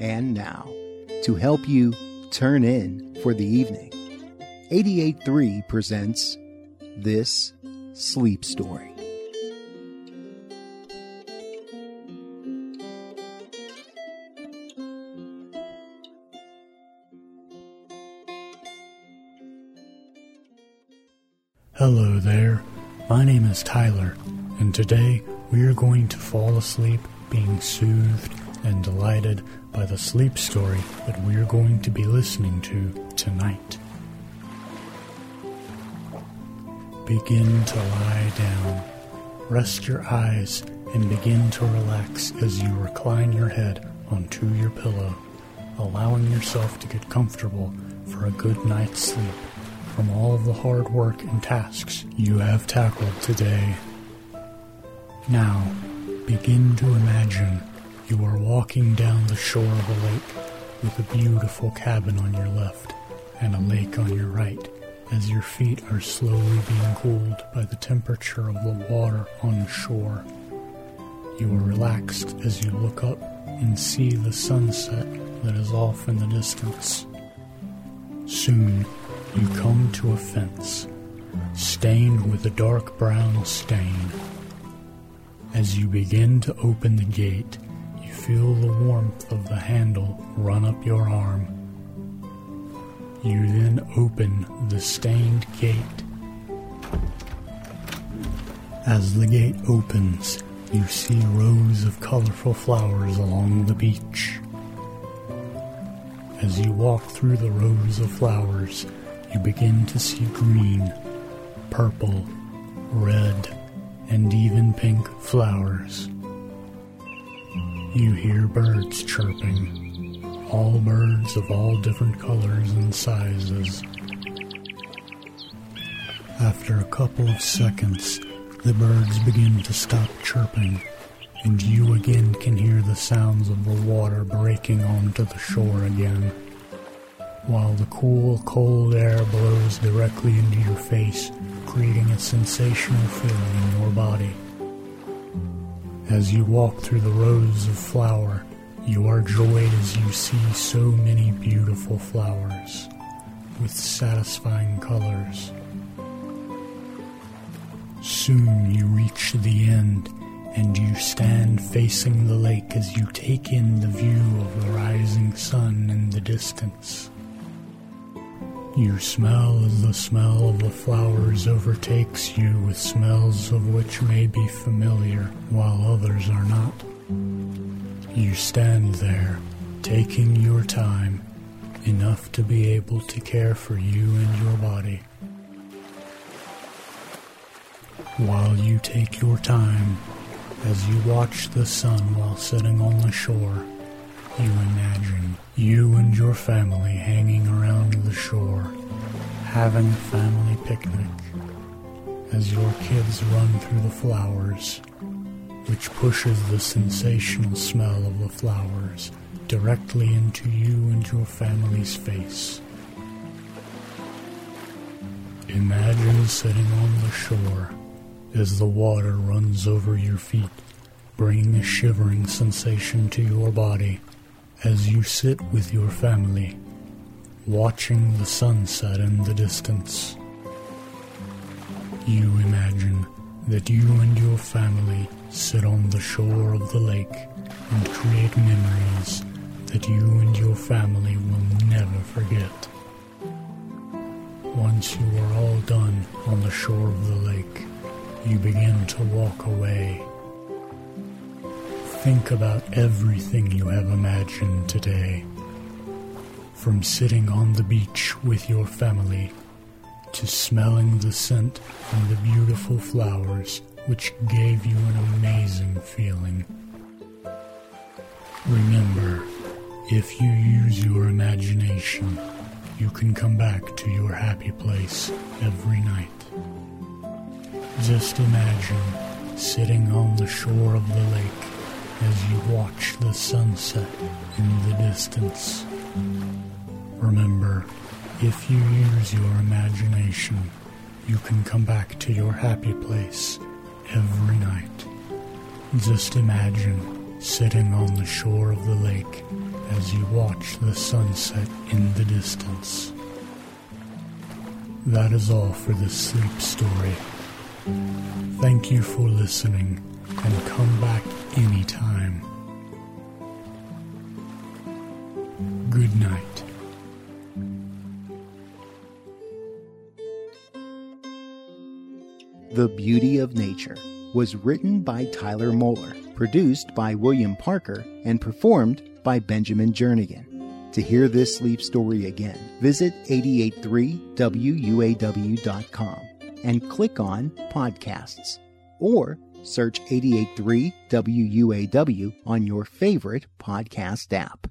and now to help you turn in for the evening. 88.3 presents This Sleep Story. Hello there, my name is Tyler, and today we are going to fall asleep being soothed and delighted by the sleep story that we are going to be listening to tonight. Begin to lie down. Rest your eyes and begin to relax as you recline your head onto your pillow, allowing yourself to get comfortable for a good night's sleep from all of the hard work and tasks you have tackled today. Now, begin to imagine you are walking down the shore of a lake with a beautiful cabin on your left and a lake on your right as your feet are slowly being cooled by the temperature of the water on shore. You are relaxed as you look up and see the sunset that is off in the distance. Soon, you come to a fence, stained with a dark brown stain. As you begin to open the gate, you feel the warmth of the handle run up your arm. You then open the stained gate. As the gate opens, you see rows of colorful flowers along the beach. As you walk through the rows of flowers, you begin to see green, purple, red, and even pink flowers. You hear birds chirping, all birds of all different colors and sizes. After a couple of seconds, the birds begin to stop chirping, and you again can hear the sounds of the water breaking onto the shore again, while the cool, cold air blows directly into your face, creating a sensational feeling in your body. As you walk through the rows of flower, you are joyed as you see so many beautiful flowers with satisfying colors. Soon you reach the end, and you stand facing the lake as you take in the view of the rising sun in the distance. You smell as the smell of the flowers overtakes you with smells of which may be familiar while others are not. You stand there, taking your time, enough to be able to care for you and your body. While you take your time, as you watch the sun while sitting on the shore, you imagine you and your family hanging around the shore, having a family picnic, as your kids run through the flowers, which pushes the sensational smell of the flowers directly into you and your family's face. Imagine sitting on the shore as the water runs over your feet, bringing a shivering sensation to your body, as you sit with your family, watching the sunset in the distance. You imagine that you and your family sit on the shore of the lake and create memories that you and your family will never forget. Once you are all done on the shore of the lake, you begin to walk away. Think about everything you have imagined today, from sitting on the beach with your family to smelling the scent from the beautiful flowers, which gave you an amazing feeling. Remember, if you use your imagination, you can come back to your happy place every night. Just imagine sitting on the shore of the lake as you watch the sunset in the distance. Remember, if you use your imagination, you can come back to your happy place every night. Just imagine sitting on the shore of the lake as you watch the sunset in the distance. That is all for this sleep story. Thank you for listening, and come back anytime. Good night. The Beauty of Nature was written by Tyler Moeller, produced by William Parker, and performed by Benjamin Jernigan. To hear this sleep story again, visit 88.3 WUAW.com and click on Podcasts, or search 88.3 WUAW on your favorite podcast app.